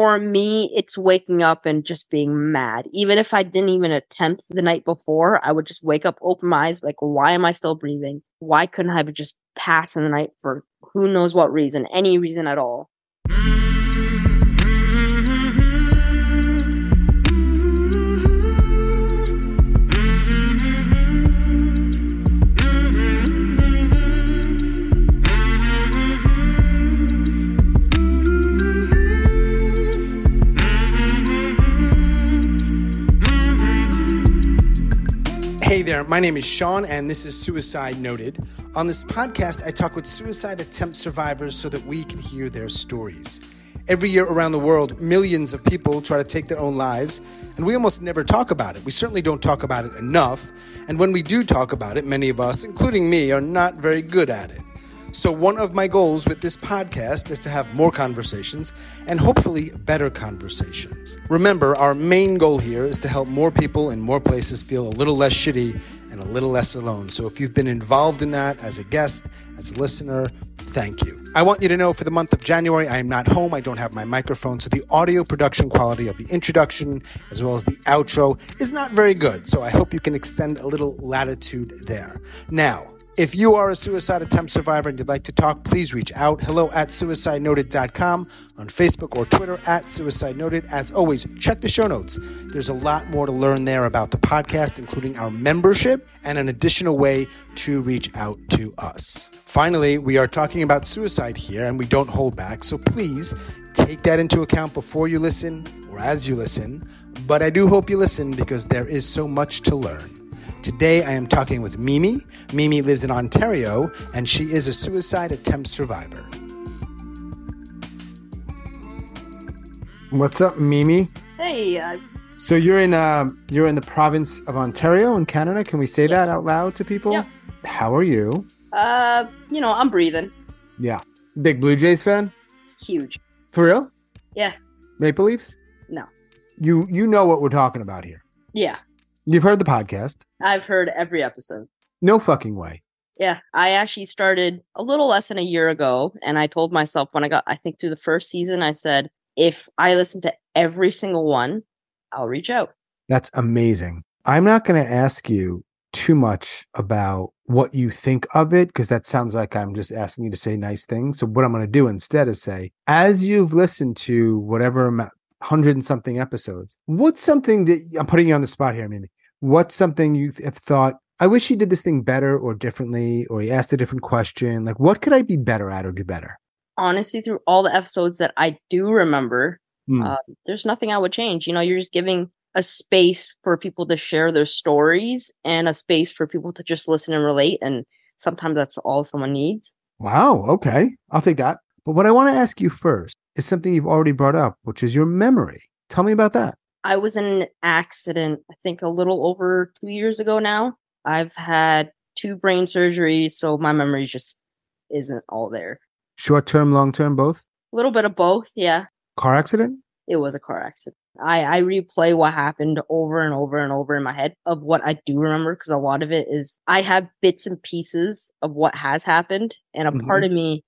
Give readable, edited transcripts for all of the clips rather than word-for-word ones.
For me, it's waking up and just being mad. Even if I didn't even attempt the night before, I would just wake up, open my eyes, like, why am I still breathing? Why couldn't I just pass in the night for who knows what reason, any reason at all? Hey there, my name is Sean, and this is Suicide Noted. On this podcast, I talk with suicide attempt survivors so that we can hear their stories. Every year around the world, millions of people try to take their own lives, and we almost never talk about it. We certainly don't talk about it enough, and when we do talk about it, many of us, including me, are not very good at it. So one of my goals with this podcast is to have more conversations and hopefully better conversations. Remember, our main goal here is to help more people in more places feel a little less shitty and a little less alone. So if you've been involved in that as a guest, as a listener, thank you. I want you to know for the month of January, I am not home. I don't have my microphone. So the audio production quality of the introduction as well as the outro is not very good. So I hope you can extend a little latitude there. Now, if you are a suicide attempt survivor and you'd like to talk, please reach out. hello@suicidenoted.com, on Facebook or Twitter @suicidenoted. As always, check the show notes. There's a lot more to learn there about the podcast, including our membership and an additional way to reach out to us. Finally, we are talking about suicide here and we don't hold back. So please take that into account before you listen or as you listen. But I do hope you listen because there is so much to learn. Today, I am talking with Mimi. Mimi lives in Ontario, and she is a suicide attempt survivor. What's up, Mimi? Hey. So you're in the province of Ontario in Canada. Can we say that out loud to people? Yeah. How are you? I'm breathing. Yeah. Big Blue Jays fan? Huge. For real? Yeah. Maple Leafs? No. You know what we're talking about here. Yeah. You've heard the podcast. I've heard every episode. No fucking way. Yeah. I actually started a little less than a year ago. And I told myself when I got, I think through the first season, I said, if I listen to every single one, I'll reach out. That's amazing. I'm not going to ask you too much about what you think of it, because that sounds like I'm just asking you to say nice things. So what I'm going to do instead is say, as you've listened to whatever amount, 100 and something episodes, what's something that I'm putting you on the spot here, Mimi? What's something you have thought, I wish he did this thing better or differently, or he asked a different question? Like, what could I be better at or do better? Honestly, through all the episodes that I do remember, there's nothing I would change. You know, you're just giving a space for people to share their stories and a space for people to just listen and relate. And sometimes that's all someone needs. Wow. Okay. I'll take that. But what I want to ask you first is something you've already brought up, which is your memory. Tell me about that. I was in an accident, I think a little over 2 years ago now. I've had 2 brain surgeries, so my memory just isn't all there. Short-term, long-term, both? A little bit of both, yeah. Car accident? It was a car accident. I replay what happened over and over and over in my head of what I do remember, because a lot of it is I have bits and pieces of what has happened, and a part of me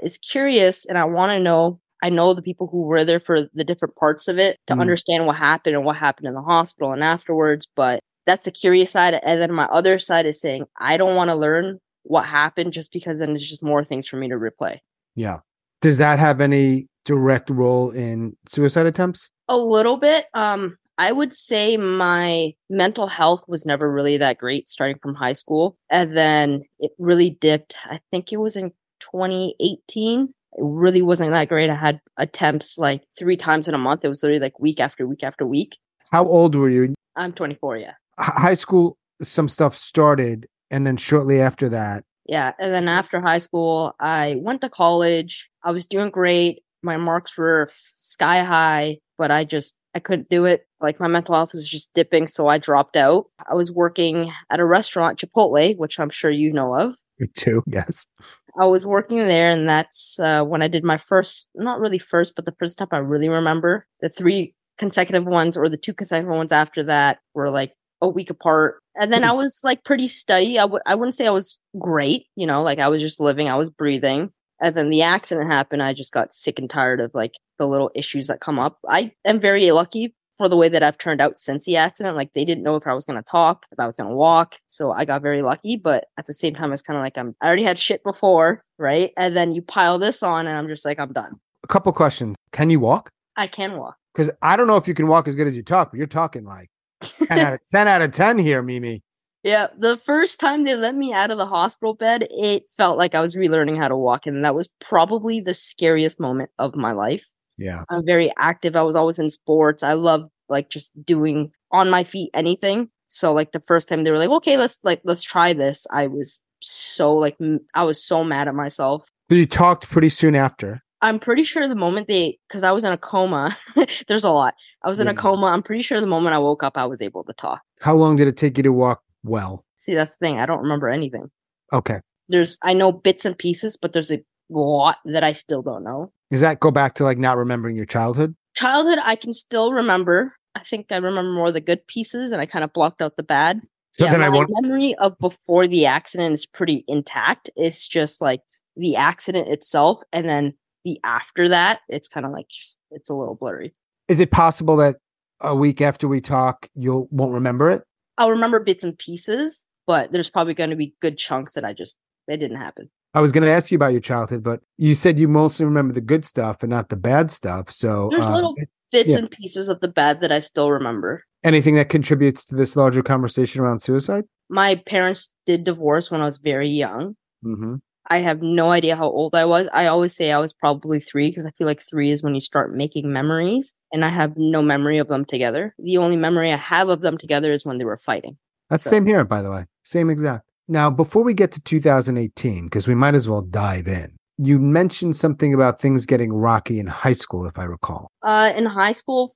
is curious, and I want to know. I know the people who were there for the different parts of it to understand what happened and what happened in the hospital and afterwards. But that's the curious side. And then my other side is saying, I don't want to learn what happened just because then it's just more things for me to replay. Yeah. Does that have any direct role in suicide attempts? A little bit. I would say my mental health was never really that great starting from high school. And then it really dipped. I think it was in 2018. It really wasn't that great. I had attempts like 3 times in a month. It was literally like week after week after week. How old were you? I'm 24, yeah. High school, some stuff started. And then shortly after that. Yeah. And then after high school, I went to college. I was doing great. My marks were sky high, but I couldn't do it. Like my mental health was just dipping. So I dropped out. I was working at a restaurant, Chipotle, which I'm sure you know of. Me too, yes. I was working there, and that's when I did my not really first, but the first time I really remember. The 3 consecutive ones or the 2 consecutive ones after that were like a week apart. And then I was like pretty steady. I wouldn't say I was great, you know, like I was just living, I was breathing. And then the accident happened. I just got sick and tired of like the little issues that come up. I am very lucky for the way that I've turned out since the accident. Like, they didn't know if I was going to talk, if I was going to walk. So I got very lucky. But at the same time, it's kind of like I already had shit before, right? And then you pile this on and I'm just like, I'm done. A couple questions. Can you walk? I can walk. Because I don't know if you can walk as good as you talk, but you're talking like 10 out of 10 here, Mimi. Yeah, the first time they let me out of the hospital bed, it felt like I was relearning how to walk. And that was probably the scariest moment of my life. Yeah. I'm very active. I was always in sports. I love like just doing on my feet anything. So like the first time they were like, okay, let's try this. I was so like, I was so mad at myself. But you talked pretty soon after. I'm pretty sure the moment because I was in a coma, there's a lot. I was in a coma. I'm pretty sure the moment I woke up, I was able to talk. How long did it take you to walk? Well, see, that's the thing. I don't remember anything. Okay. I know bits and pieces, but there's a lot that I still don't know. Does that go back to like not remembering your childhood? Childhood, I can still remember. I think I remember more of the good pieces and I kind of blocked out the bad. So yeah, my memory of before the accident is pretty intact. It's just like the accident itself. And then the after that, it's kind of like, it's a little blurry. Is it possible that a week after we talk, you won't remember it? I'll remember bits and pieces, but there's probably going to be good chunks that it didn't happen. I was going to ask you about your childhood, but you said you mostly remember the good stuff and not the bad stuff. So there's little bits and pieces of the bad that I still remember. Anything that contributes to this larger conversation around suicide? My parents did divorce when I was very young. Mm-hmm. I have no idea how old I was. I always say I was probably 3 because I feel like 3 is when you start making memories, and I have no memory of them together. The only memory I have of them together is when they were fighting. That's the same here, by the way. Same exact. Now, before we get to 2018, because we might as well dive in, you mentioned something about things getting rocky in high school, if I recall. In high school,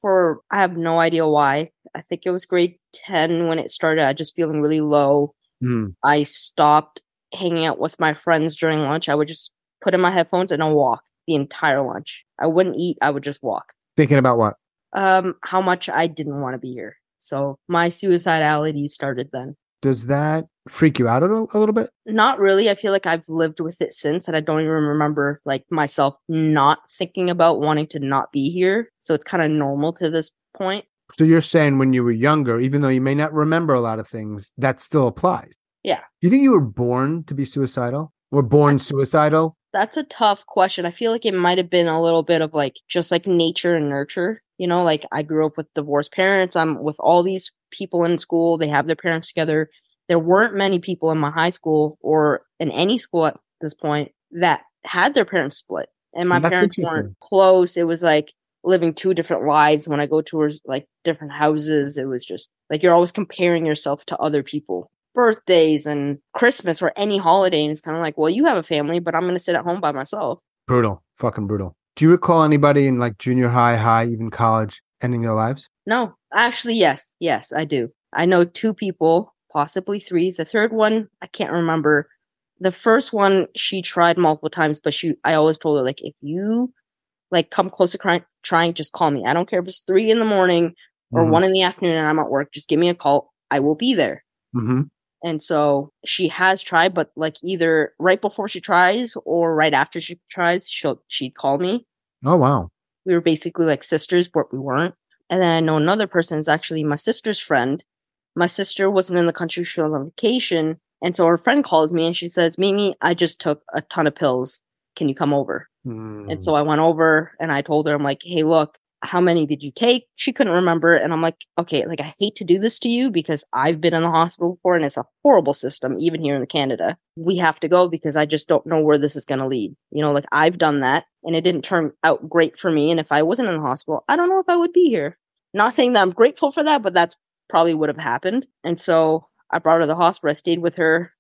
I have no idea why. I think it was grade 10 when it started. I just feeling really low. Mm. I stopped hanging out with my friends during lunch. I would just put in my headphones and I'll walk the entire lunch. I wouldn't eat. I would just walk. Thinking about what? How much I didn't want to be here. So my suicidality started then. Does that freak you out a little bit? Not really. I feel like I've lived with it since, and I don't even remember like myself not thinking about wanting to not be here. So it's kind of normal to this point. So you're saying when you were younger, even though you may not remember a lot of things, that still applies? Yeah. Do you think you were born to be suicidal? Or born suicidal? That's a tough question. I feel like it might have been a little bit of like just like nature and nurture. You know, like I grew up with divorced parents. I'm with all these people in school. They have their parents together. There weren't many people in my high school or in any school at this point that had their parents split. And my parents weren't close. It was like living two different lives. When I go towards like different houses, it was just like you're always comparing yourself to other people. Birthdays and Christmas or any holiday, and it's kind of like, well, you have a family, but I'm going to sit at home by myself. Brutal. Fucking brutal. Do you recall anybody in like junior high, even college, ending their lives? No. Actually, yes. Yes, I do. I know 2 people, possibly 3. The third one, I can't remember. The first one, she tried multiple times, but I always told her, like, if you like come close to trying, just call me. I don't care if it's 3 in the morning or 1 in the afternoon and I'm at work. Just give me a call. I will be there. Mm-hmm. And so she has tried, but like either right before she tries or right after she tries, she'd call me. Oh, wow. We were basically like sisters, but we weren't. And then I know another person is actually my sister's friend. My sister wasn't in the country. She was on vacation. And so her friend calls me and she says, Mimi, I just took a ton of pills. Can you come over? Mm. And so I went over and I told her, I'm like, hey, look, how many did you take? She couldn't remember. And I'm like, okay, like I hate to do this to you because I've been in the hospital before and it's a horrible system, even here in Canada. We have to go because I just don't know where this is going to lead. You know, like I've done that and it didn't turn out great for me. And if I wasn't in the hospital, I don't know if I would be here. Not saying that I'm grateful for that, but that's probably would have happened. And so I brought her to the hospital. I stayed with her.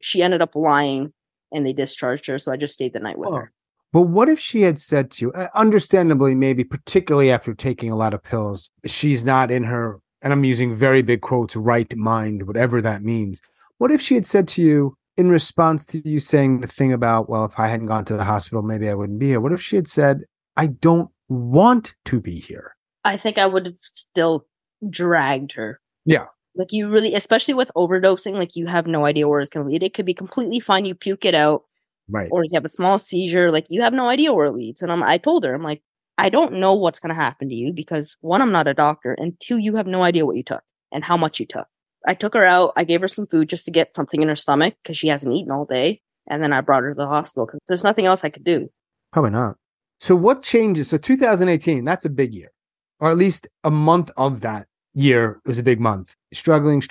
She ended up lying and they discharged her. So I just stayed the night with her. But what if she had said to you, understandably, maybe particularly after taking a lot of pills, she's not in her, and I'm using very big quotes, right mind, whatever that means. What if she had said to you in response to you saying the thing about, well, if I hadn't gone to the hospital, maybe I wouldn't be here. What if she had said, I don't want to be here? I think I would have still dragged her. Yeah. Like you really, especially with overdosing, like you have no idea where it's going to lead. It could be completely fine. You puke it out. Right. Or you have a small seizure, like you have no idea where it leads. And I told her, I'm like, I don't know what's going to happen to you because one, I'm not a doctor, and two, you have no idea what you took and how much you took. I took her out. I gave her some food just to get something in her stomach because she hasn't eaten all day. And then I brought her to the hospital because there's nothing else I could do. Probably not. So what changes? So 2018, that's a big year, or at least a month of that year was a big month. Struggling,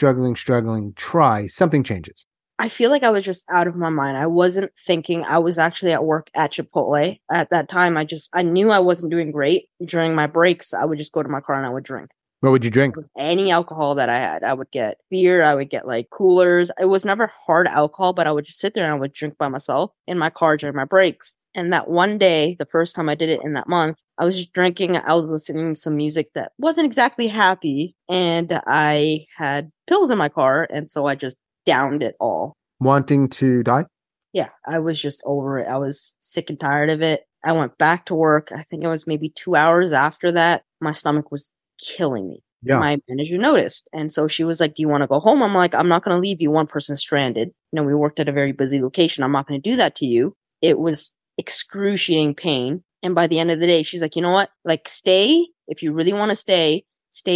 try. Something changes. I feel like I was just out of my mind. I wasn't thinking. I was actually at work at Chipotle. At that time, I knew I wasn't doing great. During my breaks, I would just go to my car and I would drink. What would you drink? Any alcohol that I had. I would get beer. I would get like coolers. It was never hard alcohol, but I would just sit there and I would drink by myself in my car during my breaks. And that one day, the first time I did it in that month, I was just drinking. I was listening to some music that wasn't exactly happy. And I had pills in my car. And so I just downed it all. Wanting to die? Yeah, I was just over it. I was sick and tired of it. I went back to work. I think it was maybe 2 hours after that. My stomach was killing me. Yeah. My manager noticed. And so she was like, do you want to go home? I'm like, I'm not going to leave you one person stranded. You know, we worked at a very busy location. I'm not going to do that to you. It was excruciating pain. And by the end of the day, she's like, you know what? Like, stay. If you really want to stay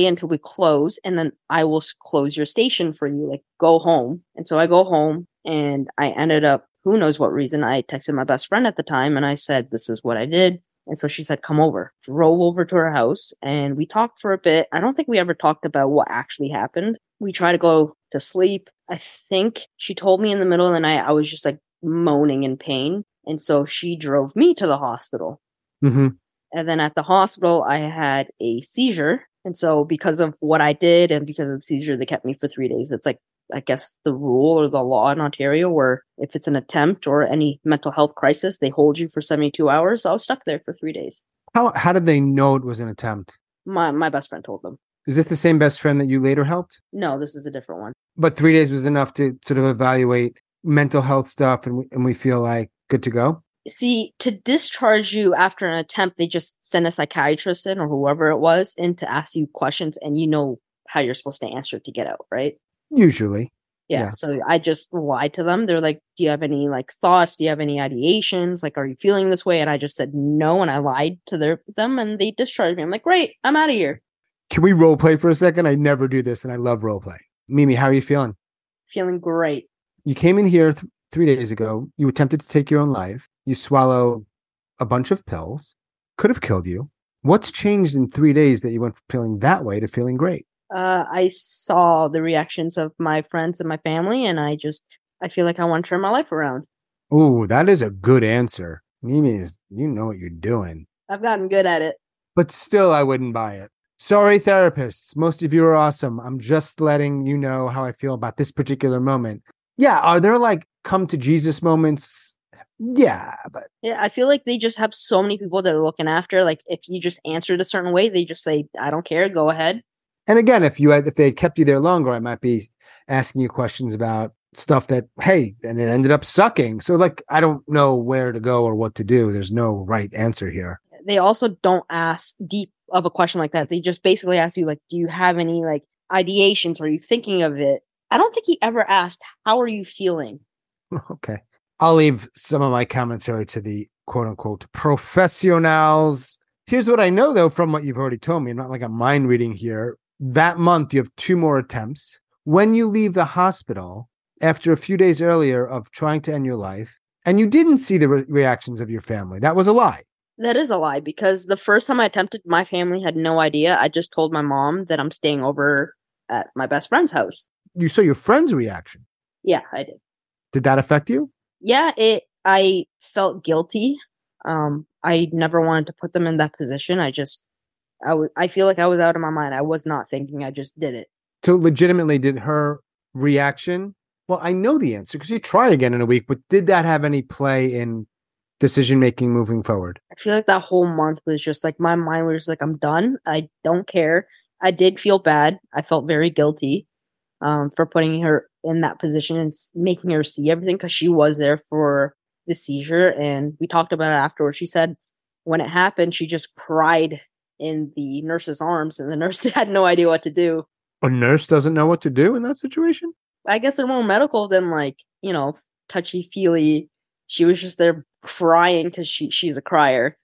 until we close. And then I will close your station for you. Like, go home. And so I go home and I ended up, who knows what reason, I texted my best friend at the time and I said, this is what I did. And so she said, come over. Drove over to her house and we talked for a bit. I don't think we ever talked about what actually happened. We tried to go to sleep. I think she told me in the middle of the night, I was just like moaning in pain. And so she drove me to the hospital. Mm-hmm. And then at the hospital, I had a seizure. And so because of what I did and because of the seizure, they kept me for 3 days. It's like, I guess, the rule or the law in Ontario where if it's an attempt or any mental health crisis, they hold you for 72 hours. So I was stuck there for 3 days. How did they know it was an attempt? My best friend told them. Is this the same best friend that you later helped? No, this is a different one. But 3 days was enough to sort of evaluate mental health stuff and we feel like good to go? See, to discharge you after an attempt, they just send a psychiatrist in or whoever it was in to ask you questions and you know how you're supposed to answer to get out, right? Usually. Yeah. So I just lied to them. They're like, do you have any like thoughts? Do you have any ideations? Like, are you feeling this way? And I just said no. And I lied to them and they discharged me. I'm like, great, I'm out of here. Can we role play for a second? I never do this and I love role play. Mimi, how are you feeling? Feeling great. You came in here 3 days ago. You attempted to take your own life. You swallow a bunch of pills. Could have killed you. What's changed in 3 days that you went from feeling that way to feeling great? I saw the reactions of my friends and my family, and I feel like I want to turn my life around. Oh, that is a good answer. Mimi, you know what you're doing. I've gotten good at it. But still, I wouldn't buy it. Sorry, therapists. Most of you are awesome. I'm just letting you know how I feel about this particular moment. Yeah, are there like come to Jesus moments? Yeah, but yeah, I feel like they just have so many people that are looking after. Like if you just answered a certain way, they just say, I don't care, go ahead. And again, if they had kept you there longer, I might be asking you questions about stuff that, hey, and it ended up sucking. So like, I don't know where to go or what to do. There's no right answer here. They also don't ask deep of a question like that. They just basically ask you like, do you have any like ideations? Are you thinking of it? I don't think he ever asked, how are you feeling? Okay. I'll leave some of my commentary to the quote unquote professionals. Here's what I know though, from what you've already told me. I'm not like a mind reading here. That month, you have 2 more attempts. When you leave the hospital, after a few days earlier of trying to end your life, and you didn't see the reactions of your family, that was a lie. That is a lie, because the first time I attempted, my family had no idea. I just told my mom that I'm staying over at my best friend's house. You saw your friend's reaction? Yeah, I did. Did that affect you? Yeah, I felt guilty. I never wanted to put them in that position. I feel like I was out of my mind. I was not thinking. I just did it. So legitimately, did her reaction? Well, I know the answer because you try again in a week, but did that have any play in decision-making moving forward? I feel like that whole month was just like, my mind was just like, I'm done. I don't care. I did feel bad. I felt very guilty for putting her in that position and making her see everything because she was there for the seizure. And we talked about it afterwards. She said when it happened, she just cried in the nurse's arms, and the nurse had no idea what to do. A nurse doesn't know what to do in that situation? I guess they're more medical than like, you know, touchy-feely She was just there crying because she's a crier.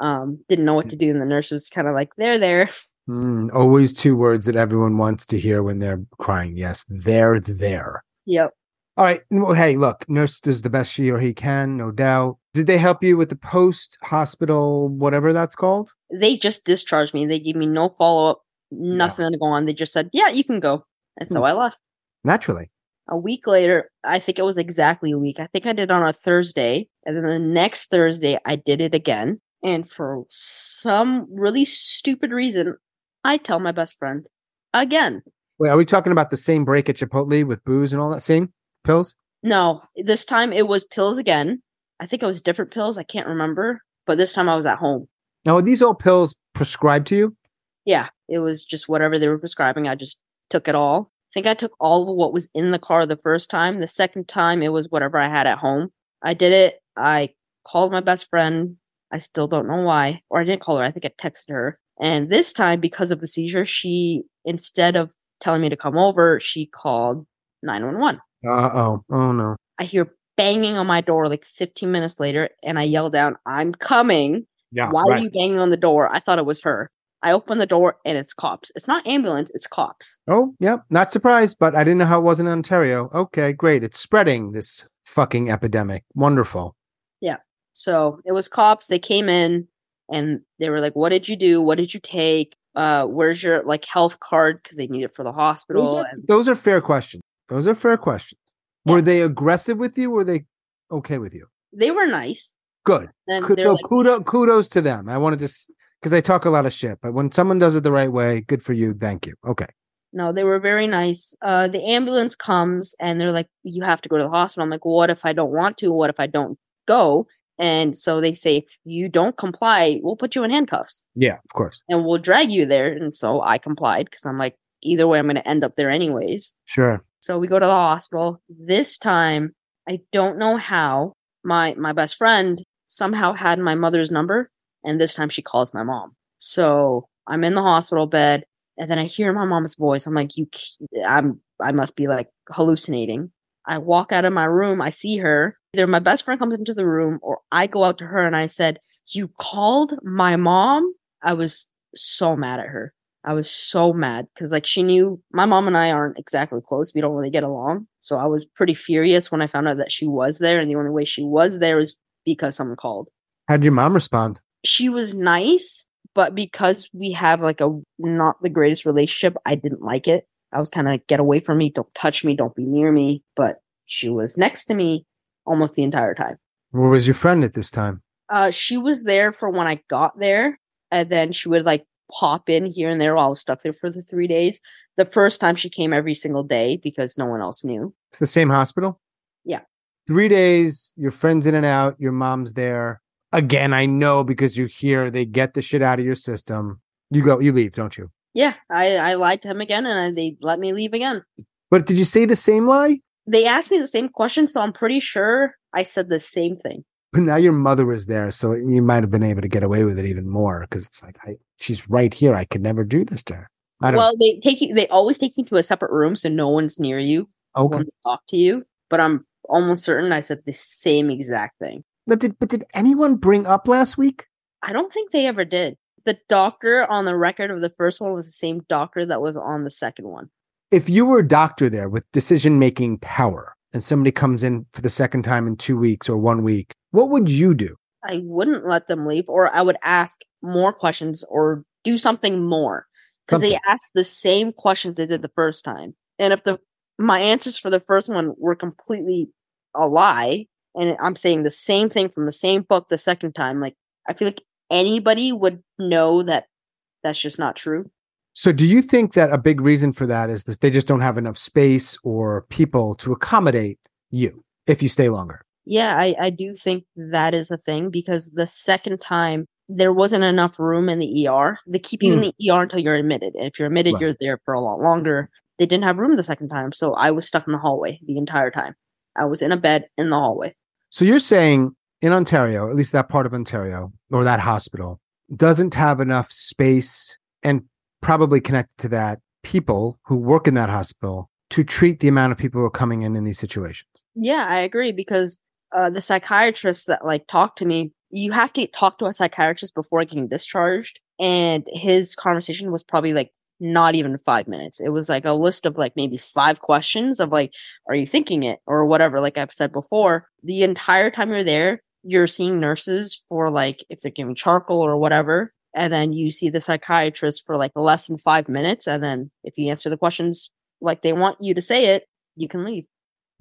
Didn't know what to do, and the nurse was kind of like, "They're there." Always two words that everyone wants to hear when they're crying. Yes, they're there. Yep. All right. Well, hey, look, nurse does the best she or he can, no doubt. Did they help you with the post-hospital, whatever that's called? They just discharged me. They gave me no follow-up, nothing to go on. They just said, yeah, you can go. And so I left. Naturally. A week later, I think it was exactly a week. I think I did it on a Thursday. And then the next Thursday, I did it again. And for some really stupid reason, I tell my best friend again. Wait, are we talking about the same break at Chipotle with booze and all that? Same pills? No, this time it was pills again. I think it was different pills. I can't remember. But this time I was at home. Now, are these all pills prescribed to you? Yeah, it was just whatever they were prescribing. I just took it all. I think I took all of what was in the car the first time. The second time, it was whatever I had at home. I did it. I called my best friend. I still don't know why. Or I didn't call her. I think I texted her. And this time, because of the seizure, she, instead of telling me to come over, she called 911. Uh-oh. Oh, no. I hear banging on my door like 15 minutes later, and I yell down, "I'm coming." Yeah, why are you banging on the door? I thought it was her. I open the door, and it's cops. It's not ambulance. It's cops. Oh, yeah. Not surprised, but I didn't know how it was in Ontario. Okay, great. It's spreading, this fucking epidemic. Wonderful. Yeah. So it was cops. They came in. And they were like, "What did you do? What did you take? Where's your like health card?" Because they need it for the hospital. Those are fair questions. Yeah. Were they aggressive with you? Or were they okay with you? They were nice. Good. Kudos to them. I want to just because I talk a lot of shit, but when someone does it the right way, good for you. Thank you. Okay. No, they were very nice. The ambulance comes and they're like, "You have to go to the hospital." I'm like, "What if I don't want to? What if I don't go?" And so they say, if you don't comply, we'll put you in handcuffs. Yeah, of course. And we'll drag you there. And so I complied because I'm like, either way, I'm going to end up there anyways. Sure. So we go to the hospital. This time, I don't know how my best friend somehow had my mother's number. And this time she calls my mom. So I'm in the hospital bed. And then I hear my mom's voice. I'm like, I must be like hallucinating. I walk out of my room. I see her. Either my best friend comes into the room or I go out to her and I said, "You called my mom?" I was so mad at her. I was so mad because like she knew my mom and I aren't exactly close. We don't really get along. So I was pretty furious when I found out that she was there. And the only way she was there is because someone called. How did your mom respond? She was nice, but because we have like a not the greatest relationship, I didn't like it. I was kind of like, get away from me. Don't touch me. Don't be near me. But she was next to me almost the entire time. Where was your friend at this time? She was there for when I got there. And then she would like pop in here and there while I was stuck there for the 3 days. The first time she came every single day because no one else knew. It's the same hospital? Yeah. 3 days, your friend's in and out, your mom's there. Again, I know because you're here, they get the shit out of your system. You leave, don't you? Yeah, I lied to him again and they let me leave again. But did you say the same lie? They asked me the same question, so I'm pretty sure I said the same thing. But now your mother was there, so you might have been able to get away with it even more because it's like, she's right here. I could never do this to her. They always take you to a separate room, so no one's near you. Okay. When they talk to you. But I'm almost certain I said the same exact thing. But did anyone bring up last week? I don't think they ever did. The doctor on the record of the first one was the same doctor that was on the second one. If you were a doctor there with decision-making power and somebody comes in for the second time in 2 weeks or 1 week, what would you do? I wouldn't let them leave, or I would ask more questions or do something more because they asked the same questions they did the first time. And if my answers for the first one were completely a lie and I'm saying the same thing from the same book the second time, like I feel like anybody would know that that's just not true. So do you think that a big reason for that is that they just don't have enough space or people to accommodate you if you stay longer? Yeah, I do think that is a thing because the second time there wasn't enough room in the ER. They keep you in the ER until you're admitted. And if you're admitted, right, you're there for a lot longer. They didn't have room the second time. So I was stuck in the hallway the entire time. I was in a bed in the hallway. So you're saying in Ontario, at least that part of Ontario or that hospital, doesn't have enough space and probably connected to that people who work in that hospital to treat the amount of people who are coming in these situations. Yeah, I agree because the psychiatrist that like talked to me, you have to talk to a psychiatrist before getting discharged. And his conversation was probably like not even 5 minutes. It was like a list of like maybe 5 questions of like, are you thinking it or whatever? Like I've said before, the entire time you're there, you're seeing nurses for like if they're giving charcoal or whatever. And then you see the psychiatrist for like less than 5 minutes. And then if you answer the questions like they want you to say it, you can leave.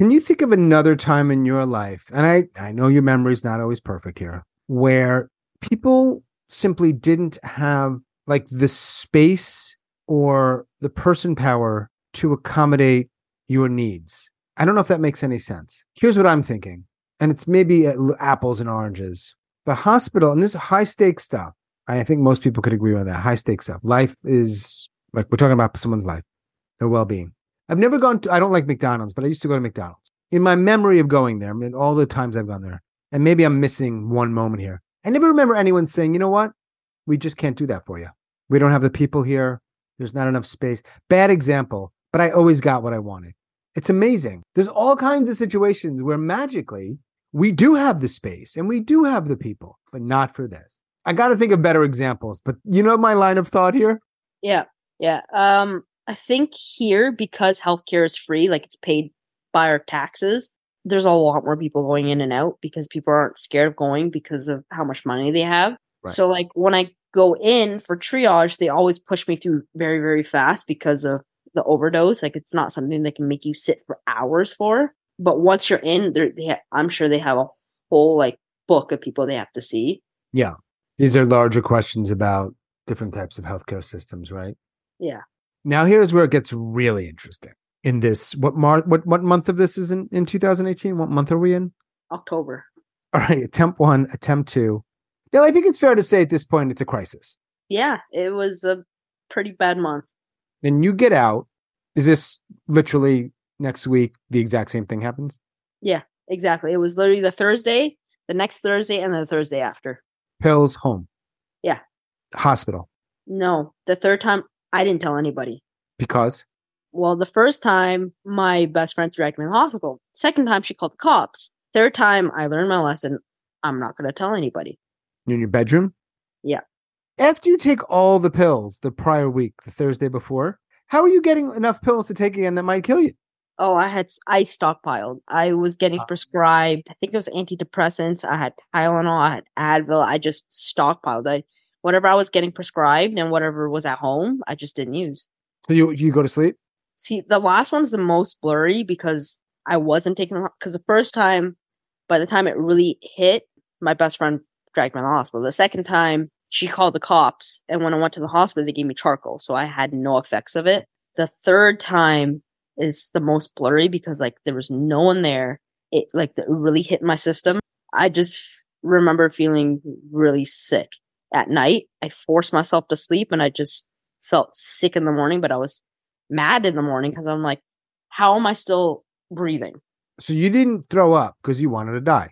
Can you think of another time in your life? And I know your memory's not always perfect here, where people simply didn't have like the space or the person power to accommodate your needs. I don't know if that makes any sense. Here's what I'm thinking. And it's maybe apples and oranges. The hospital, and this is high stakes stuff. I think most people could agree on that. High stakes stuff. Life is like, we're talking about someone's life, their well-being. I've never gone to, I don't like McDonald's, but I used to go to McDonald's. In my memory of going there, I mean, all the times I've gone there, and maybe I'm missing one moment here. I never remember anyone saying, you know what? We just can't do that for you. We don't have the people here. There's not enough space. Bad example, but I always got what I wanted. It's amazing. There's all kinds of situations where magically we do have the space and we do have the people, but not for this. I got to think of better examples, but you know my line of thought here? Yeah. Yeah. I think here, because healthcare is free, like it's paid by our taxes, there's a lot more people going in and out because people aren't scared of going because of how much money they have. Right. So like when I go in for triage, they always push me through very, very fast because of the overdose. Like it's not something they can make you sit for hours for. But once you're in, I'm sure they have a whole like book of people they have to see. Yeah. These are larger questions about different types of healthcare systems, right? Yeah. Now here's where it gets really interesting. In this, what month of this is in 2018? What month are we in? October. All right, attempt 1, attempt 2. Now I think it's fair to say at this point it's a crisis. Yeah, it was a pretty bad month. Then you get out. Is this literally next week the exact same thing happens? Yeah, exactly. It was literally the Thursday, the next Thursday, and then the Thursday after. Pills, home. Yeah. Hospital. No, the third time I didn't tell anybody. Because? Well, the first time, my best friend dragged me to the hospital. Second time, she called the cops. Third time, I learned my lesson. I'm not going to tell anybody. You're in your bedroom? Yeah. After you take all the pills the prior week, the Thursday before, how are you getting enough pills to take again that might kill you? Oh, I stockpiled. I was getting prescribed. I think it was antidepressants. I had Tylenol. I had Advil. I just stockpiled. Whatever I was getting prescribed and whatever was at home, I just didn't use. So you go to sleep? See, the last one's the most blurry because I wasn't taking – because the first time, by the time it really hit, my best friend dragged me to the hospital. The second time, she called the cops, and when I went to the hospital, they gave me charcoal, so I had no effects of it. The third time is the most blurry because, like, there was no one there. It, like, it really hit my system. I just remember feeling really sick at night. I forced myself to sleep, and I just felt sick in the morning, but I was – mad in the morning because I'm like, how am I still breathing? So you didn't throw up because you wanted to die.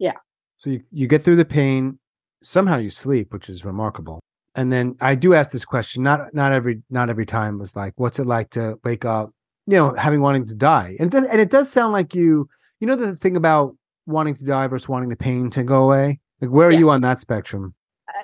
Yeah. So you get through the pain. Somehow you sleep, which is remarkable. And then I do ask this question. Not every time was like, what's it like to wake up, you know, having wanting to die? And it does sound like you know, the thing about wanting to die versus wanting the pain to go away. Like, where are you on that spectrum?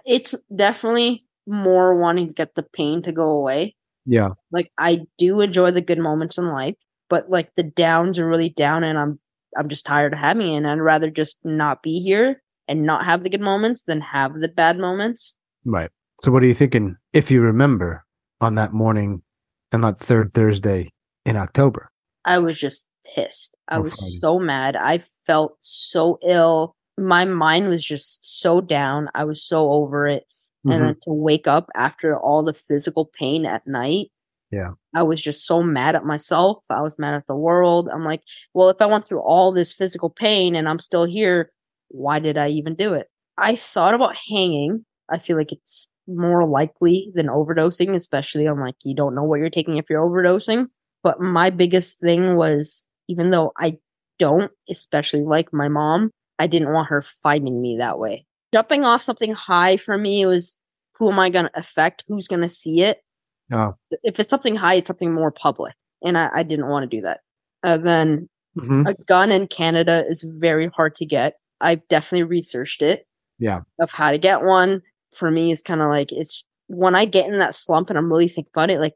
It's definitely more wanting to get the pain to go away. Yeah. Like, I do enjoy the good moments in life, but like the downs are really down and I'm just tired of having it. And I'd rather just not be here and not have the good moments than have the bad moments. Right. So what are you thinking, if you remember, on that morning and that third Thursday in October? I was just pissed. I was so mad. I felt so ill. My mind was just so down. I was so over it. And then to wake up after all the physical pain at night. Yeah. I was just so mad at myself. I was mad at the world. I'm like, well, if I went through all this physical pain and I'm still here, why did I even do it? I thought about hanging. I feel like it's more likely than overdosing, especially on like, you don't know what you're taking if you're overdosing. But my biggest thing was, even though I don't, especially like my mom, I didn't want her finding me that way. Jumping off something high for me was, who am I going to affect? Who's going to see it? No. If it's something high, it's something more public. And I didn't want to do that. And then Mm-hmm. A gun in Canada is very hard to get. I've definitely researched it. Yeah. Of how to get one. For me, it's kind of like, it's when I get in that slump and I'm really thinking about it, like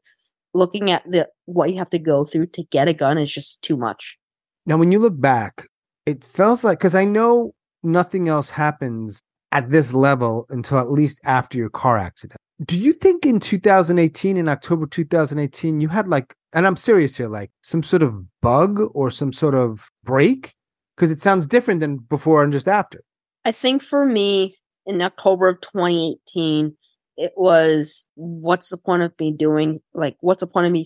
looking at the what you have to go through to get a gun is just too much. Now, when you look back, it feels like, because I know nothing else happens at this level until at least after your car accident. Do you think in 2018, in October 2018, you had like, and I'm serious here, like some sort of bug or some sort of break? Because it sounds different than before and just after. I think for me, in October of 2018, it was, what's the point of me doing? Like, what's the point of me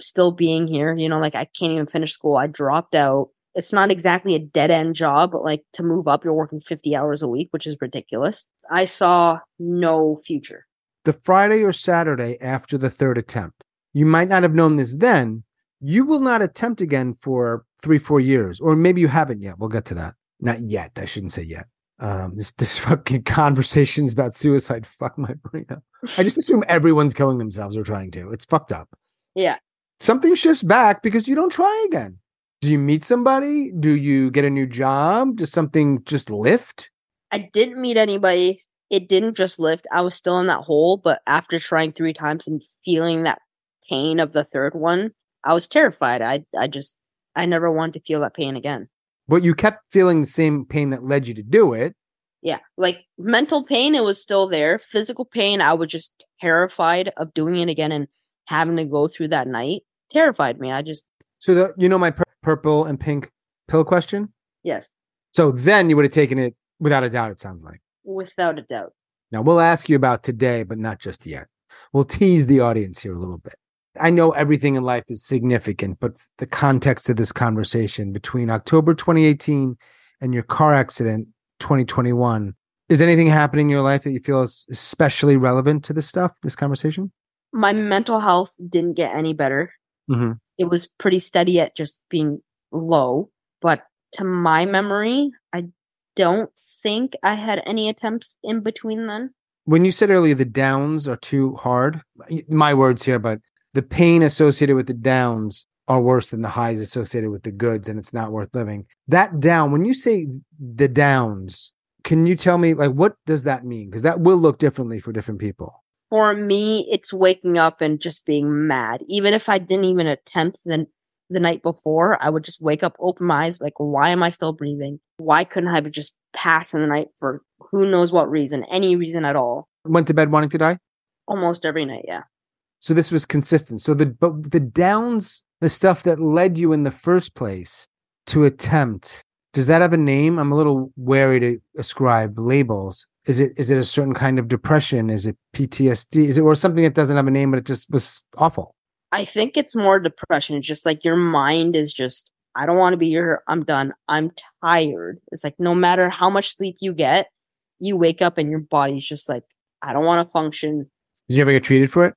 still being here? You know, like I can't even finish school. I dropped out. It's not exactly a dead end job, but like to move up, you're working 50 hours a week, which is ridiculous. I saw no future. The Friday or Saturday after the third attempt. You might not have known this then. You will not attempt again for 3-4 years, or maybe you haven't yet. We'll get to that. Not yet. I shouldn't say yet. This fucking conversations about suicide fuck my brain up. I just assume everyone's killing themselves or trying to. It's fucked up. Yeah. Something shifts back because you don't try again. Do you meet somebody? Do you get a new job? Does something just lift? I didn't meet anybody. It didn't just lift. I was still in that hole, but after trying 3 times and feeling that pain of the third one, I was terrified. I never wanted to feel that pain again. But you kept feeling the same pain that led you to do it. Yeah. Like mental pain, it was still there. Physical pain, I was just terrified of doing it again and having to go through that night. Terrified me. So you know my purple and pink pill question? Yes. So then you would have taken it without a doubt, it sounds like. Without a doubt. Now we'll ask you about today, but not just yet. We'll tease the audience here a little bit. I know everything in life is significant, but the context of this conversation between October 2018 and your car accident 2021, is anything happening in your life that you feel is especially relevant to this stuff, this conversation? My mental health didn't get any better. Mm-hmm. It was pretty steady at just being low. But to my memory, I don't think I had any attempts in between then. When you said earlier the downs are too hard, my words here, but the pain associated with the downs are worse than the highs associated with the goods, and it's not worth living. That down, when you say the downs, can you tell me, like, what does that mean? Because that will look differently for different people. For me, it's waking up and just being mad. Even if I didn't even attempt the night before, I would just wake up, open my eyes, like, why am I still breathing? Why couldn't I just pass in the night for who knows what reason, any reason at all? Went to bed wanting to die? Almost every night, yeah. So this was consistent. But the downs, the stuff that led you in the first place to attempt, does that have a name? I'm a little wary to ascribe labels. Is it a certain kind of depression? Is it PTSD? Is it or something that doesn't have a name, but it just was awful? I think it's more depression. It's just like your mind is just, I don't want to be here. I'm done. I'm tired. It's like no matter how much sleep you get, you wake up and your body's just like, I don't want to function. Did you ever get treated for it?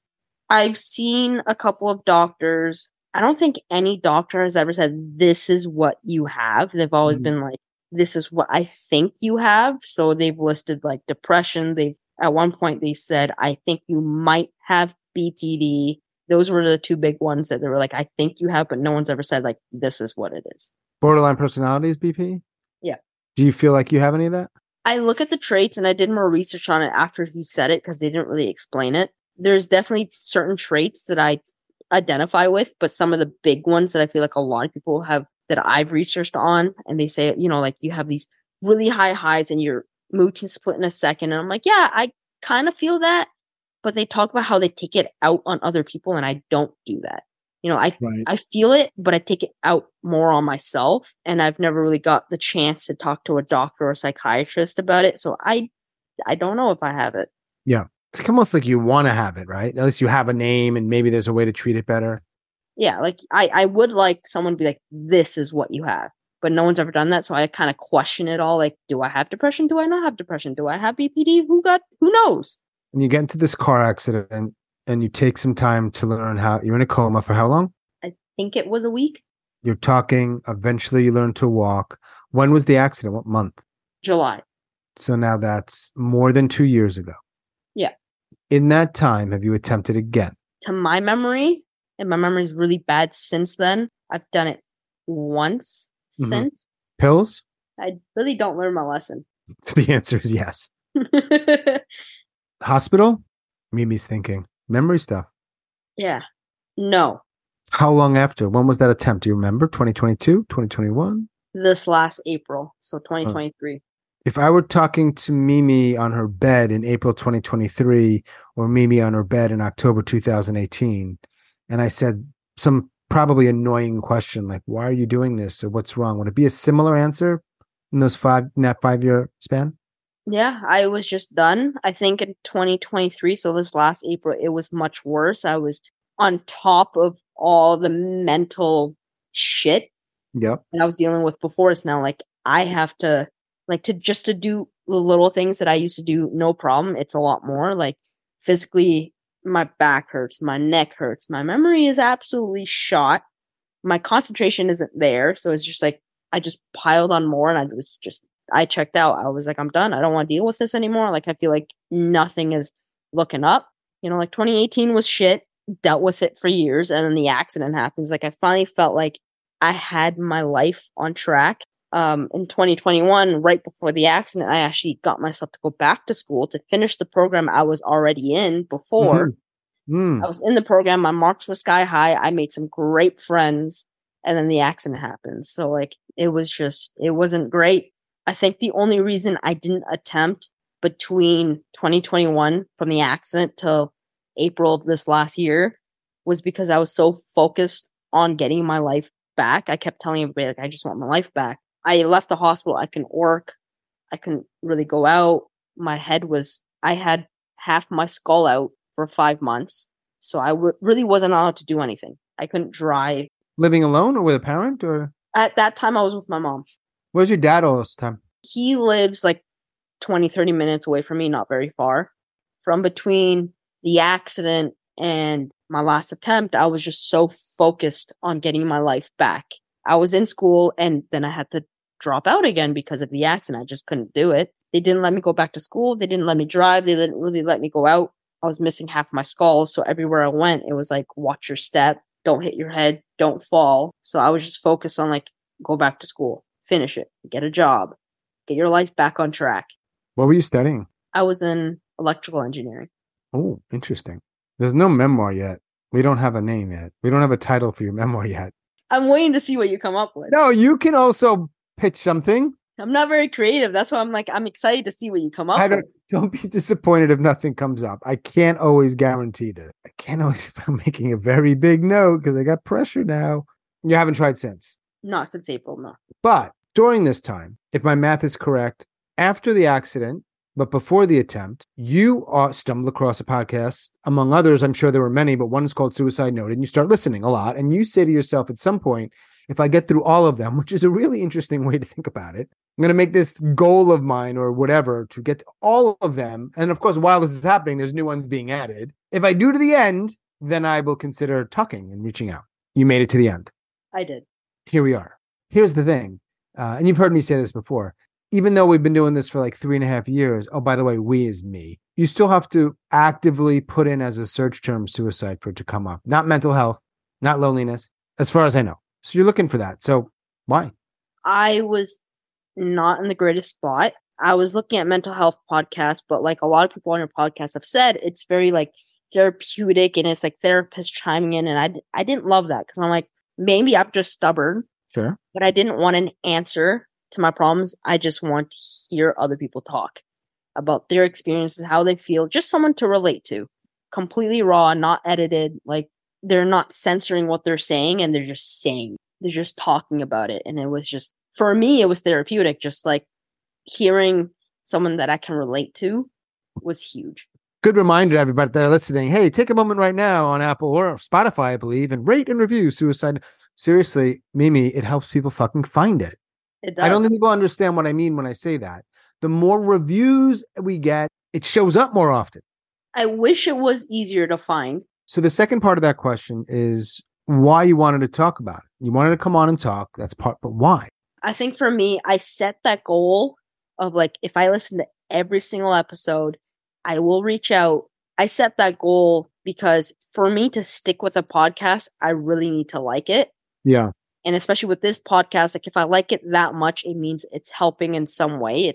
I've seen a couple of doctors. I don't think any doctor has ever said, this is what you have. They've always been like, this is what I think you have. So they've listed like depression. At one point they said, I think you might have BPD. Those were the 2 big ones that they were like, I think you have, but no one's ever said like, this is what it is. Borderline personality is BP? Yeah. Do you feel like you have any of that? I look at the traits and I did more research on it after he said it because they didn't really explain it. There's definitely certain traits that I identify with, but some of the big ones that I feel like a lot of people have that I've researched on, and they say, you know, like you have these really high highs and your mood can split in a second. And I'm like, yeah, I kind of feel that, but they talk about how they take it out on other people. And I don't do that. You know, I feel it, but I take it out more on myself. And I've never really got the chance to talk to a doctor or a psychiatrist about it. So I don't know if I have it. Yeah. It's almost like you want to have it, right? At least you have a name and maybe there's a way to treat it better. Yeah. Like I would like someone to be like, this is what you have, but no one's ever done that. So I kind of question it all. Like, do I have depression? Do I not have depression? Do I have BPD? Who knows? And you get into this car accident and you take some time to learn how you're in a coma for how long? I think it was a week. You're talking. Eventually you learn to walk. When was the accident? What month? July. So now that's more than 2 years ago. Yeah. In that time, have you attempted again? To my memory, and my memory is really bad since then, I've done it once since. Pills? I really don't learn my lesson. The answer is yes. Hospital? Mimi's thinking. Memory stuff. Yeah. No. How long after? When was that attempt? Do you remember? 2022? 2021? This last April. So 2023. If I were talking to Mimi on her bed in April 2023 or Mimi on her bed in October 2018, and I said some probably annoying question like, why are you doing this? Or what's wrong? Would it be a similar answer in those in that 5-year span? Yeah, I was just done. I think in 2023, so this last April, it was much worse. I was on top of all the mental shit that I was dealing with before. It's now like I have to to do the little things that I used to do, no problem. It's a lot more. Like physically, my back hurts, my neck hurts, my memory is absolutely shot. My concentration isn't there. So it's just like I just piled on more and I checked out. I was like, I'm done. I don't want to deal with this anymore. Like, I feel like nothing is looking up. You know, like 2018 was shit, dealt with it for years. And then the accident happens. Like, I finally felt like I had my life on track. In 2021, right before the accident, I actually got myself to go back to school to finish the program I was already in before. I was in the program. My marks were sky high. I made some great friends. And then the accident happened. So, like, it wasn't great. I think the only reason I didn't attempt between 2021 from the accident till April of this last year was because I was so focused on getting my life back. I kept telling everybody, like, I just want my life back. I left the hospital. I couldn't work. I couldn't really go out. My head was, I had half my skull out for 5 months. So I really wasn't allowed to do anything. I couldn't drive. Living alone or with a parent? Or at that time, I was with my mom. Where's your dad all this time? He lives like 20, 30 minutes away from me, not very far. From between the accident and my last attempt, I was just so focused on getting my life back. I was in school and then I had to drop out again because of the accident. I just couldn't do it. They didn't let me go back to school. They didn't let me drive. They didn't really let me go out. I was missing half my skull. So everywhere I went, it was like, watch your step. Don't hit your head. Don't fall. So I was just focused on like, go back to school. Finish it, get a job, get your life back on track. What were you studying? I was in electrical engineering. Oh, interesting. There's no memoir yet. We don't have a name yet. We don't have a title for your memoir yet. I'm waiting to see what you come up with. No, you can also pitch something. I'm not very creative. That's why I'm like, I'm excited to see what you come up with. Don't be disappointed if nothing comes up. I can't always guarantee this. I can't always, I'm making a very big note because I got pressure now. You haven't tried since? Not since April, no. But during this time, if my math is correct, after the accident, but before the attempt, you stumbled across a podcast. Among others, I'm sure there were many, but one is called Suicide Noted. And you start listening a lot. And you say to yourself at some point, if I get through all of them, which is a really interesting way to think about it, I'm going to make this goal of mine or whatever to get to all of them. And of course, while this is happening, there's new ones being added. If I do to the end, then I will consider talking and reaching out. You made it to the end. I did. Here we are. Here's the thing. And you've heard me say this before, even though we've been doing this for like 3.5 years. Oh, by the way, we is me. You still have to actively put in as a search term suicide for it to come up. Not mental health, not loneliness, as far as I know. So you're looking for that. So why? I was not in the greatest spot. I was looking at mental health podcasts, but like a lot of people on your podcast have said, it's very like therapeutic and it's like therapists chiming in. And I didn't love that because I'm like, maybe I'm just stubborn. Sure. But I didn't want an answer to my problems. I just want to hear other people talk about their experiences, how they feel, just someone to relate to. Completely raw, not edited. Like they're not censoring what they're saying and they're just saying, they're just talking about it. And it was just, for me, it was therapeutic. Just like hearing someone that I can relate to was huge. Good reminder to everybody that are listening. Hey, take a moment right now on Apple or Spotify, I believe, and rate and review Suicide. Seriously, Mimi, it helps people fucking find it. It does. I don't think people understand what I mean when I say that. The more reviews we get, it shows up more often. I wish it was easier to find. So the second part of that question is why you wanted to talk about it. You wanted to come on and talk. That's part, but why? I think for me, I set that goal of like, if I listen to every single episode, I will reach out. I set that goal because for me to stick with a podcast, I really need to like it. Yeah. And especially with this podcast, like if I like it that much, it means it's helping in some way.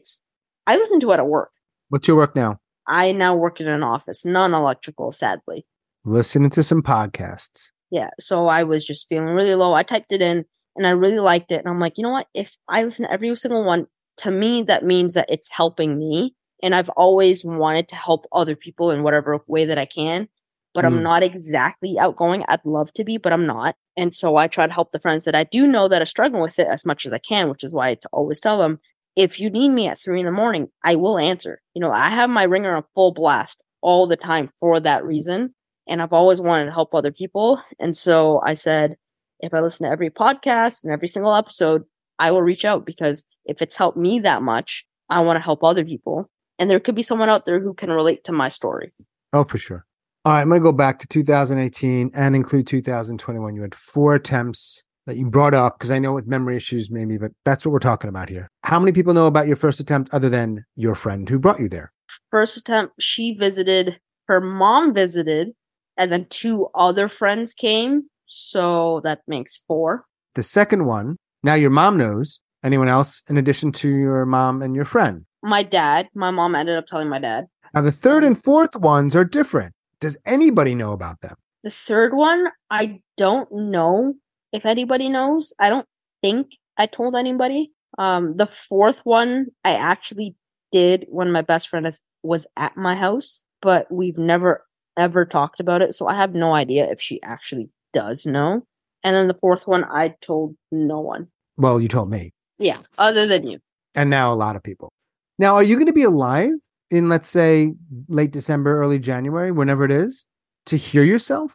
I listen to it at work. What's your work now? I now work in an office, non-electrical, sadly. Listening to some podcasts. Yeah. So I was just feeling really low. I typed it in and I really liked it. And I'm like, you know what? If I listen to every single one, to me, that means that it's helping me. And I've always wanted to help other people in whatever way that I can. But I'm not exactly outgoing. I'd love to be, but I'm not. And so I try to help the friends that I do know that are struggling with it as much as I can, which is why I always tell them, if you need me at 3 a.m, I will answer. You know, I have my ringer on full blast all the time for that reason. And I've always wanted to help other people. And so I said, if I listen to every podcast and every single episode, I will reach out, because if it's helped me that much, I want to help other people. And there could be someone out there who can relate to my story. Oh, for sure. All right, I'm going to go back to 2018 and include 2021. You had 4 attempts that you brought up, because I know with memory issues maybe, but that's what we're talking about here. How many people know about your first attempt other than your friend who brought you there? First attempt, she visited, her mom visited, and then 2 other friends came. So that makes 4. The second one, now your mom knows. Anyone else in addition to your mom and your friend? My dad. My mom ended up telling my dad. Now the third and fourth ones are different. Does anybody know about them? The third one, I don't know if anybody knows. I don't think I told anybody. The fourth one, I actually did when my best friend was at my house, but we've never, ever talked about it. So I have no idea if she actually does know. And then the fourth one, I told no one. Well, you told me. Yeah, other than you. And now a lot of people. Now, are you going to be alive in, let's say, late December, early January, whenever it is, to hear yourself?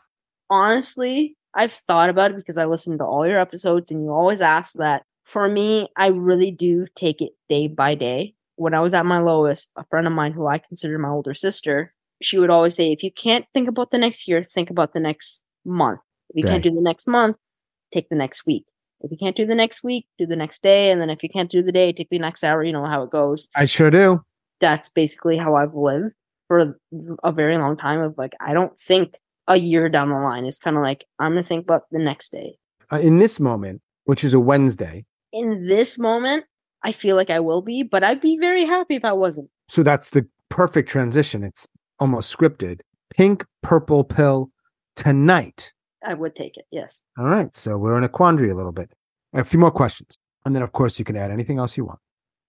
Honestly, I've thought about it because I listened to all your episodes and you always ask that. For me, I really do take it day by day. When I was at my lowest, a friend of mine who I consider my older sister, she would always say, if you can't think about the next year, think about the next month. If you can't do the next month, take the next week. If you can't do the next week, do the next day. And then if you can't do the day, take the next hour. You know how it goes. I sure do. That's basically how I've lived for a very long time of like, I don't think a year down the line. It's kind of like, I'm going to think about the next day. In this moment, which is a Wednesday. In this moment, I feel like I will be, but I'd be very happy if I wasn't. So that's the perfect transition. It's almost scripted. Pink purple pill tonight. I would take it. Yes. All right. So we're in a quandary a little bit. A few more questions. And then of course you can add anything else you want.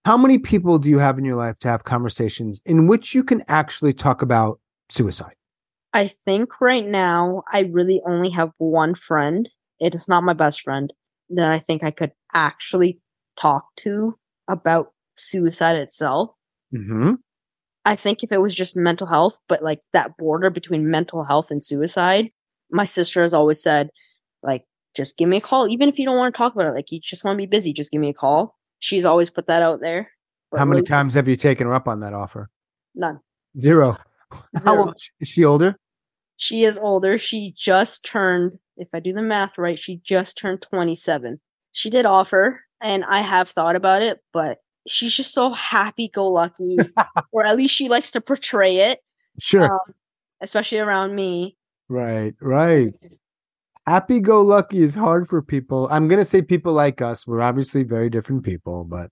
How many people do you have in your life to have conversations in which you can actually talk about suicide? I think right now I really only have one friend. It is not my best friend that I think I could actually talk to about suicide itself. Mm-hmm. I think if it was just mental health, but like that border between mental health and suicide, my sister has always said, like, just give me a call. Even if you don't want to talk about it, like you just want to be busy, just give me a call. She's always put that out there. How many times have you taken her up on that offer? None. Zero. How old is she? Older? She is older. She just turned, if I do the math right, she just turned 27. She did offer, and I have thought about it, but she's just so happy-go-lucky, or at least she likes to portray it. Sure. Especially around me. Right, right. Happy-go-lucky is hard for people. I'm going to say people like us. We're obviously very different people, but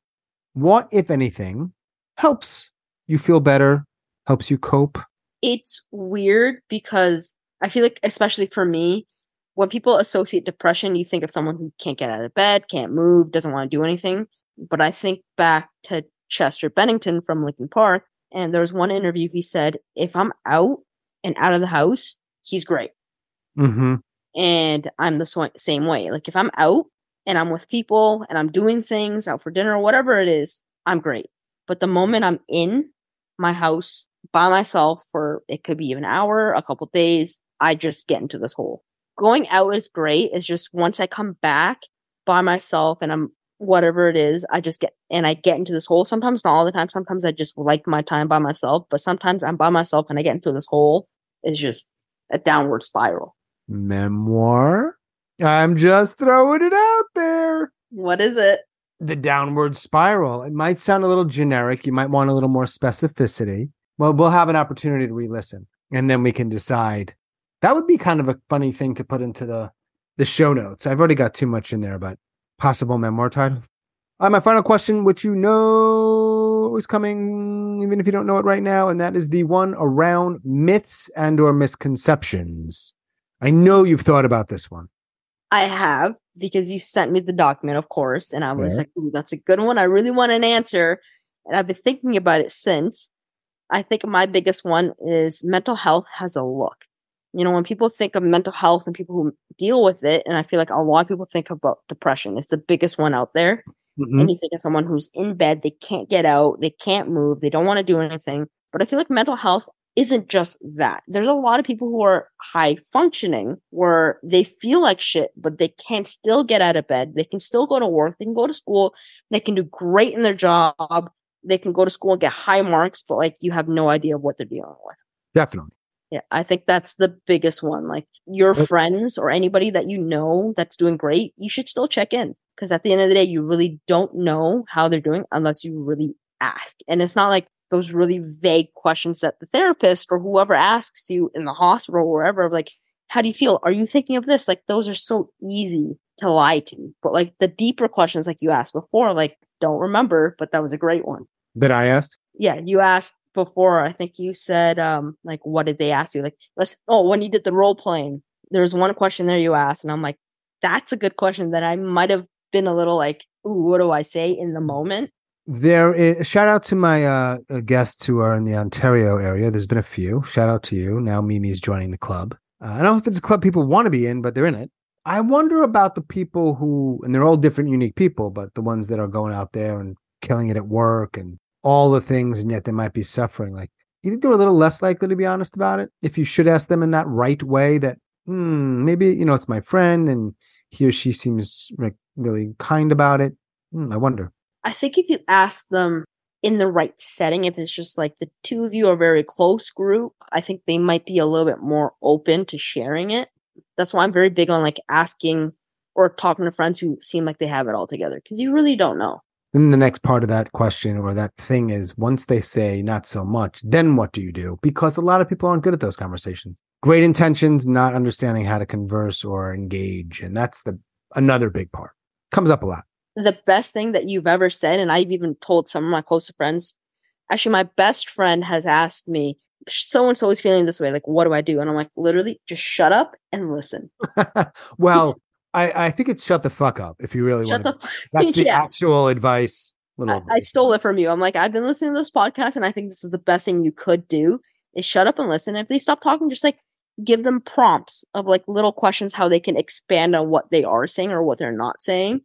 what, if anything, helps you feel better, helps you cope? It's weird because I feel like, especially for me, when people associate depression, you think of someone who can't get out of bed, can't move, doesn't want to do anything. But I think back to Chester Bennington from Linkin Park, and there was one interview he said, if I'm out and out of the house, he's great. Mm-hmm. And I'm the same way. Like if I'm out and I'm with people and I'm doing things out for dinner, whatever it is, I'm great. But the moment I'm in my house by myself for it could be an hour, a couple days, I just get into this hole. Going out is great. It's just once I come back by myself and I'm whatever it is, I get into this hole. Sometimes, not all the time. Sometimes I just like my time by myself, but sometimes I'm by myself and I get into this hole. It's just a downward spiral. Memoir? I'm just throwing it out there. What is it? The downward spiral. It might sound a little generic. You might want a little more specificity. Well, we'll have an opportunity to re-listen and then we can decide. That would be kind of a funny thing to put into the show notes. I've already got too much in there, but possible memoir title. My final question, which you know is coming, even if you don't know it right now, and that is the one around myths and or misconceptions. I know you've thought about this one. I have, because you sent me the document, of course, and I was like, ooh, that's a good one. I really want an answer. And I've been thinking about it since. I think my biggest one is mental health has a look. You know, when people think of mental health and people who deal with it, and I feel like a lot of people think about depression. It's the biggest one out there. Mm-hmm. And you think of someone who's in bed, they can't get out, they can't move, they don't want to do anything. But I feel like mental health isn't just that. There's a lot of people who are high functioning where they feel like shit, but they can still get out of bed. They can still go to work. They can go to school. They can do great in their job. They can go to school and get high marks, but like you have no idea what they're dealing with. Definitely. Yeah, I think that's the biggest one. Like your friends or anybody that you know that's doing great, you should still check in, because at the end of the day, you really don't know how they're doing unless you really ask. And it's not like those really vague questions that the therapist or whoever asks you in the hospital or wherever, like, how do you feel? Are you thinking of this? Like, those are so easy to lie to. But like the deeper questions, like you asked before, like, don't remember, but that was a great one. That I asked? Yeah, you asked before. I think you said, like, what did they ask you? Like, when you did the role playing, there was one question there you asked. And I'm like, that's a good question that I might have been a little like, ooh, what do I say in the moment? There is, shout out to my guests who are in the Ontario area. There's been a few. Shout out to you. Now Mimi's joining the club. I don't know if it's a club people want to be in, but they're in it. I wonder about the people who, and they're all different, unique people, but the ones that are going out there and killing it at work and all the things, and yet they might be suffering. Like, you think they're a little less likely to be honest about it? If you should ask them in that right way that, maybe, you know, it's my friend and he or she seems like really kind about it. I wonder. I think if you ask them in the right setting, if it's just like the two of you are a very close group, I think they might be a little bit more open to sharing it. That's why I'm very big on like asking or talking to friends who seem like they have it all together, because you really don't know. Then the next part of that question or that thing is, once they say not so much, then what do you do? Because a lot of people aren't good at those conversations. Great intentions, not understanding how to converse or engage. And that's another big part. Comes up a lot. The best thing that you've ever said, and I've even told some of my closest friends, actually my best friend has asked me, so-and-so is feeling this way, like, what do I do? And I'm like, literally, just shut up and listen. Well, I think it's shut the fuck up if you really want to. That's the actual advice. I stole it from you. I'm like, I've been listening to this podcast and I think this is the best thing you could do is shut up and listen. And if they stop talking, just like give them prompts of like little questions, how they can expand on what they are saying or what they're not saying.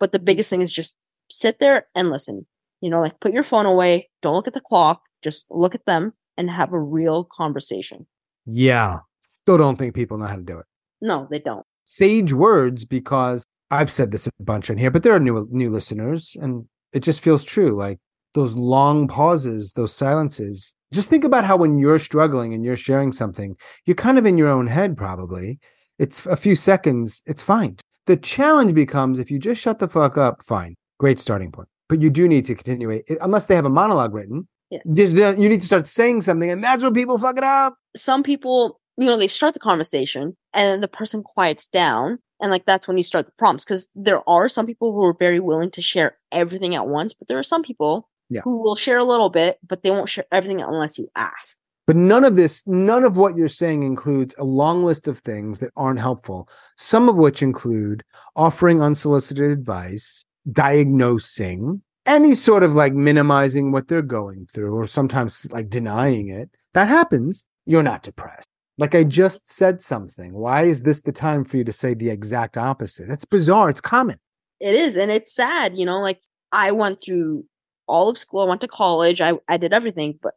But the biggest thing is just sit there and listen, you know, like put your phone away. Don't look at the clock. Just look at them and have a real conversation. Yeah. Still don't think people know how to do it. No, they don't. Sage words, because I've said this a bunch in here, but there are new listeners and it just feels true. Like those long pauses, those silences. Just think about how when you're struggling and you're sharing something, you're kind of in your own head probably. It's a few seconds. It's fine. The challenge becomes if you just shut the fuck up, fine. Great starting point. But you do need to continue it unless they have a monologue written. Yeah. You need to start saying something, and that's when people fuck it up. Some people, you know, they start the conversation and the person quiets down. And like, that's when you start the prompts, because there are some people who are very willing to share everything at once. But there are some people who will share a little bit, but they won't share everything unless you ask. But none of what you're saying includes a long list of things that aren't helpful, some of which include offering unsolicited advice, diagnosing, any sort of like minimizing what they're going through, or sometimes like denying it. That happens. You're not depressed. Like I just said something. Why is this the time for you to say the exact opposite? That's bizarre. It's common. It is. And it's sad. You know, like I went through all of school, I went to college, I did everything, but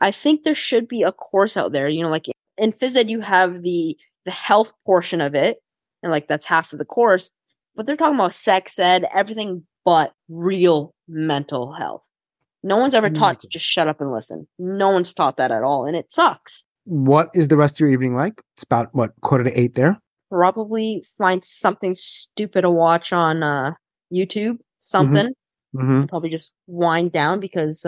I think there should be a course out there, you know, like in phys ed, you have the health portion of it, and like that's half of the course, but they're talking about sex ed, everything but real mental health. No one's ever taught to just shut up and listen. No one's taught that at all, and it sucks. What is the rest of your evening like? It's about, 7:45 there? Probably find something stupid to watch on YouTube, something. Mm-hmm. Mm-hmm. Probably just wind down, because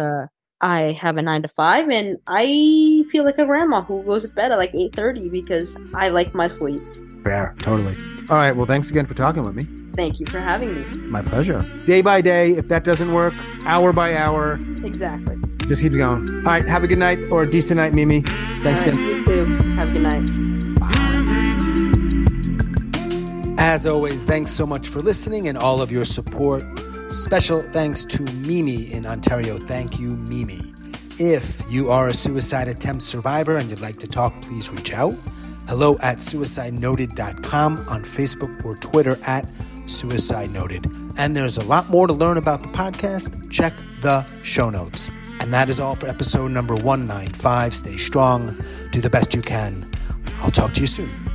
I have a 9-to-5 and I feel like a grandma who goes to bed at like 8:30 because I like my sleep. Fair, totally. All right. Well, thanks again for talking with me. Thank you for having me. My pleasure. Day by day, if that doesn't work, hour by hour. Exactly. Just keep going. All right. Have a good night or a decent night, Mimi. Thanks again. You too. Have a good night. Bye. As always, thanks so much for listening and all of your support. Special thanks to Mimi in Ontario. Thank you, Mimi. If you are a suicide attempt survivor and you'd like to talk, please reach out. hello@suicidenoted.com, on Facebook or Twitter @suicidenoted. And there's a lot more to learn about the podcast. Check the show notes. And that is all for episode number 195. Stay strong. Do the best you can. I'll talk to you soon.